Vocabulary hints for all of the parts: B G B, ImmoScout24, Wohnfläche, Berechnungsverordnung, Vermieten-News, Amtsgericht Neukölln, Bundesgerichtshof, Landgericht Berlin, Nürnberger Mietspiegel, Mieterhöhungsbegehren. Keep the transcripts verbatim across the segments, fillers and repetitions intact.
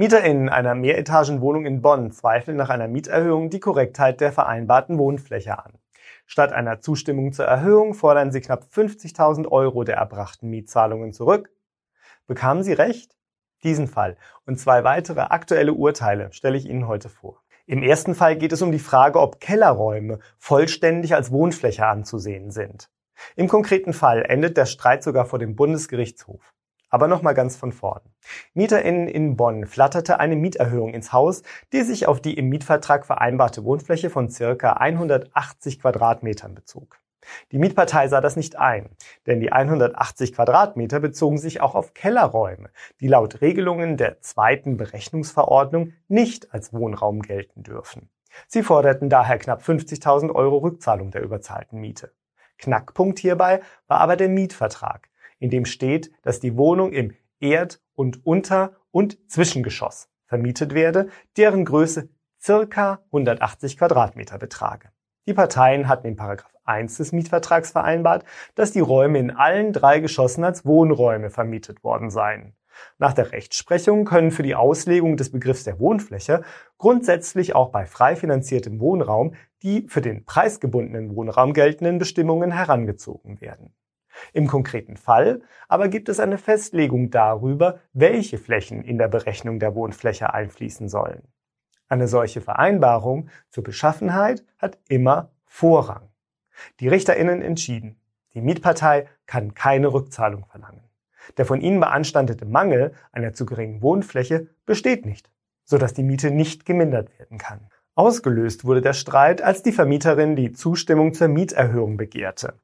MieterInnen einer Mehretagenwohnung in Bonn zweifeln nach einer Mieterhöhung die Korrektheit der vereinbarten Wohnfläche an. Statt einer Zustimmung zur Erhöhung fordern sie knapp fünfzigtausend Euro der erbrachten Mietzahlungen zurück. Bekamen sie recht? Diesen Fall und zwei weitere aktuelle Urteile stelle ich Ihnen heute vor. Im ersten Fall geht es um die Frage, ob Kellerräume vollständig als Wohnfläche anzusehen sind. Im konkreten Fall endet der Streit sogar vor dem Bundesgerichtshof. Aber nochmal ganz von vorn. MieterInnen in Bonn flatterte eine Mieterhöhung ins Haus, die sich auf die im Mietvertrag vereinbarte Wohnfläche von ca. hundertachtzig Quadratmetern bezog. Die Mietpartei sah das nicht ein, denn die hundertachtzig Quadratmeter bezogen sich auch auf Kellerräume, die laut Regelungen der zweiten Berechnungsverordnung nicht als Wohnraum gelten dürfen. Sie forderten daher knapp fünfzigtausend Euro Rückzahlung der überzahlten Miete. Knackpunkt hierbei war aber der Mietvertrag, in dem steht, dass die Wohnung im Erd- und Unter- und Zwischengeschoss vermietet werde, deren Größe ca. hundertachtzig Quadratmeter betrage. Die Parteien hatten in Paragraph eins des Mietvertrags vereinbart, dass die Räume in allen drei Geschossen als Wohnräume vermietet worden seien. Nach der Rechtsprechung können für die Auslegung des Begriffs der Wohnfläche grundsätzlich auch bei frei finanziertem Wohnraum die für den preisgebundenen Wohnraum geltenden Bestimmungen herangezogen werden. Im konkreten Fall aber gibt es eine Festlegung darüber, welche Flächen in der Berechnung der Wohnfläche einfließen sollen. Eine solche Vereinbarung zur Beschaffenheit hat immer Vorrang. Die RichterInnen entschieden, die Mietpartei kann keine Rückzahlung verlangen. Der von ihnen beanstandete Mangel einer zu geringen Wohnfläche besteht nicht, sodass die Miete nicht gemindert werden kann. Ausgelöst wurde der Streit, als die Vermieterin die Zustimmung zur Mieterhöhung begehrte.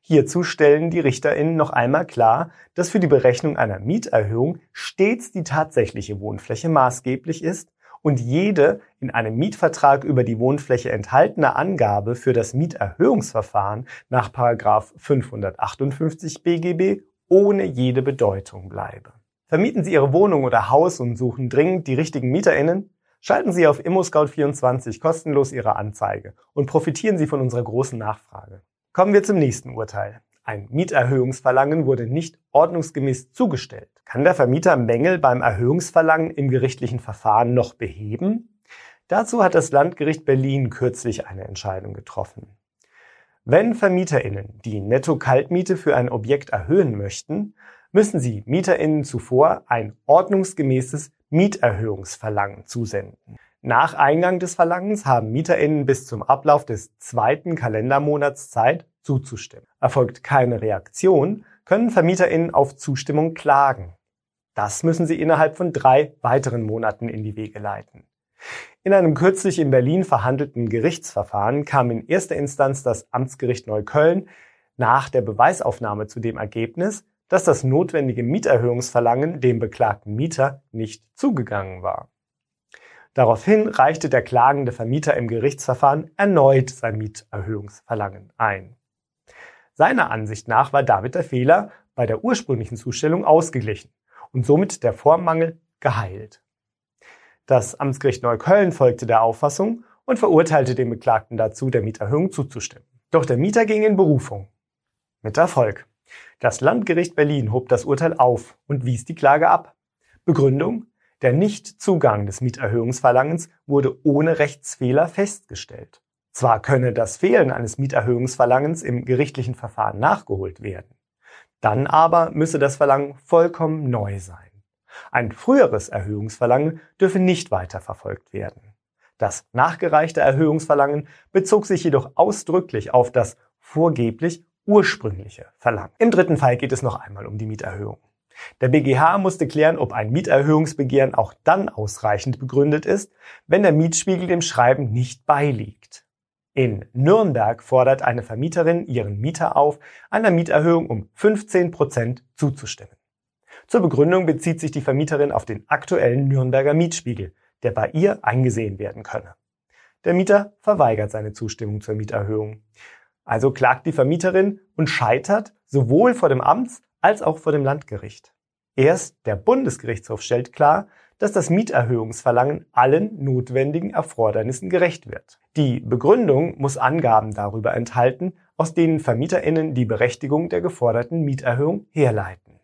Hierzu stellen die RichterInnen noch einmal klar, dass für die Berechnung einer Mieterhöhung stets die tatsächliche Wohnfläche maßgeblich ist und jede in einem Mietvertrag über die Wohnfläche enthaltene Angabe für das Mieterhöhungsverfahren nach Paragraph fünfhundertachtundfünfzig B G B ohne jede Bedeutung bleibe. Vermieten Sie Ihre Wohnung oder Haus und suchen dringend die richtigen MieterInnen? Schalten Sie auf ImmoScout vierundzwanzig kostenlos Ihre Anzeige und profitieren Sie von unserer großen Nachfrage. Kommen wir zum nächsten Urteil. Ein Mieterhöhungsverlangen wurde nicht ordnungsgemäß zugestellt. Kann der Vermieter Mängel beim Erhöhungsverlangen im gerichtlichen Verfahren noch beheben? Dazu hat das Landgericht Berlin kürzlich eine Entscheidung getroffen. Wenn VermieterInnen die Netto-Kaltmiete für ein Objekt erhöhen möchten, müssen sie MieterInnen zuvor ein ordnungsgemäßes Mieterhöhungsverlangen zusenden. Nach Eingang des Verlangens haben MieterInnen bis zum Ablauf des zweiten Kalendermonats Zeit, zuzustimmen. Erfolgt keine Reaktion, können VermieterInnen auf Zustimmung klagen. Das müssen sie innerhalb von drei weiteren Monaten in die Wege leiten. In einem kürzlich in Berlin verhandelten Gerichtsverfahren kam in erster Instanz das Amtsgericht Neukölln nach der Beweisaufnahme zu dem Ergebnis, dass das notwendige Mieterhöhungsverlangen dem beklagten Mieter nicht zugegangen war. Daraufhin reichte der klagende Vermieter im Gerichtsverfahren erneut sein Mieterhöhungsverlangen ein. Seiner Ansicht nach war damit der Fehler bei der ursprünglichen Zustellung ausgeglichen und somit der Formmangel geheilt. Das Amtsgericht Neukölln folgte der Auffassung und verurteilte den Beklagten dazu, der Mieterhöhung zuzustimmen. Doch der Mieter ging in Berufung. Mit Erfolg. Das Landgericht Berlin hob das Urteil auf und wies die Klage ab. Begründung: Der Nichtzugang des Mieterhöhungsverlangens wurde ohne Rechtsfehler festgestellt. Zwar könne das Fehlen eines Mieterhöhungsverlangens im gerichtlichen Verfahren nachgeholt werden, dann aber müsse das Verlangen vollkommen neu sein. Ein früheres Erhöhungsverlangen dürfe nicht weiterverfolgt werden. Das nachgereichte Erhöhungsverlangen bezog sich jedoch ausdrücklich auf das vorgeblich ursprüngliche Verlangen. Im dritten Fall geht es noch einmal um die Mieterhöhung. Der B G H musste klären, ob ein Mieterhöhungsbegehren auch dann ausreichend begründet ist, wenn der Mietspiegel dem Schreiben nicht beiliegt. In Nürnberg fordert eine Vermieterin ihren Mieter auf, einer Mieterhöhung um fünfzehn Prozent zuzustimmen. Zur Begründung bezieht sich die Vermieterin auf den aktuellen Nürnberger Mietspiegel, der bei ihr eingesehen werden könne. Der Mieter verweigert seine Zustimmung zur Mieterhöhung. Also klagt die Vermieterin und scheitert sowohl vor dem Amts- als auch vor dem Landgericht. Erst der Bundesgerichtshof stellt klar, dass das Mieterhöhungsverlangen allen notwendigen Erfordernissen gerecht wird. Die Begründung muss Angaben darüber enthalten, aus denen VermieterInnen die Berechtigung der geforderten Mieterhöhung herleiten.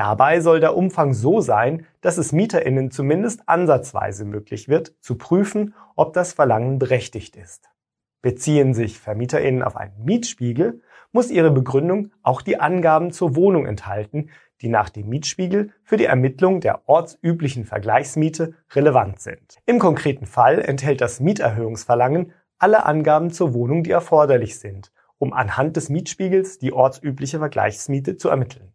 Dabei soll der Umfang so sein, dass es MieterInnen zumindest ansatzweise möglich wird, zu prüfen, ob das Verlangen berechtigt ist. Beziehen sich VermieterInnen auf einen Mietspiegel, muss ihre Begründung auch die Angaben zur Wohnung enthalten, die nach dem Mietspiegel für die Ermittlung der ortsüblichen Vergleichsmiete relevant sind. Im konkreten Fall enthält das Mieterhöhungsverlangen alle Angaben zur Wohnung, die erforderlich sind, um anhand des Mietspiegels die ortsübliche Vergleichsmiete zu ermitteln.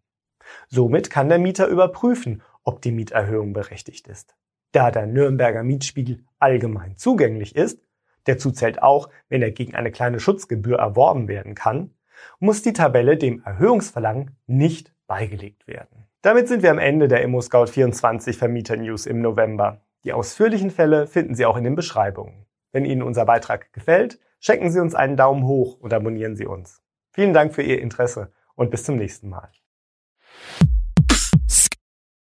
Somit kann der Mieter überprüfen, ob die Mieterhöhung berechtigt ist. Da der Nürnberger Mietspiegel allgemein zugänglich ist, dazu zählt auch, wenn er gegen eine kleine Schutzgebühr erworben werden kann, muss die Tabelle dem Erhöhungsverlangen nicht beigelegt werden. Damit sind wir am Ende der ImmoScout vierundzwanzig Vermieter News im November. Die ausführlichen Fälle finden Sie auch in den Beschreibungen. Wenn Ihnen unser Beitrag gefällt, schenken Sie uns einen Daumen hoch und abonnieren Sie uns. Vielen Dank für Ihr Interesse und bis zum nächsten Mal.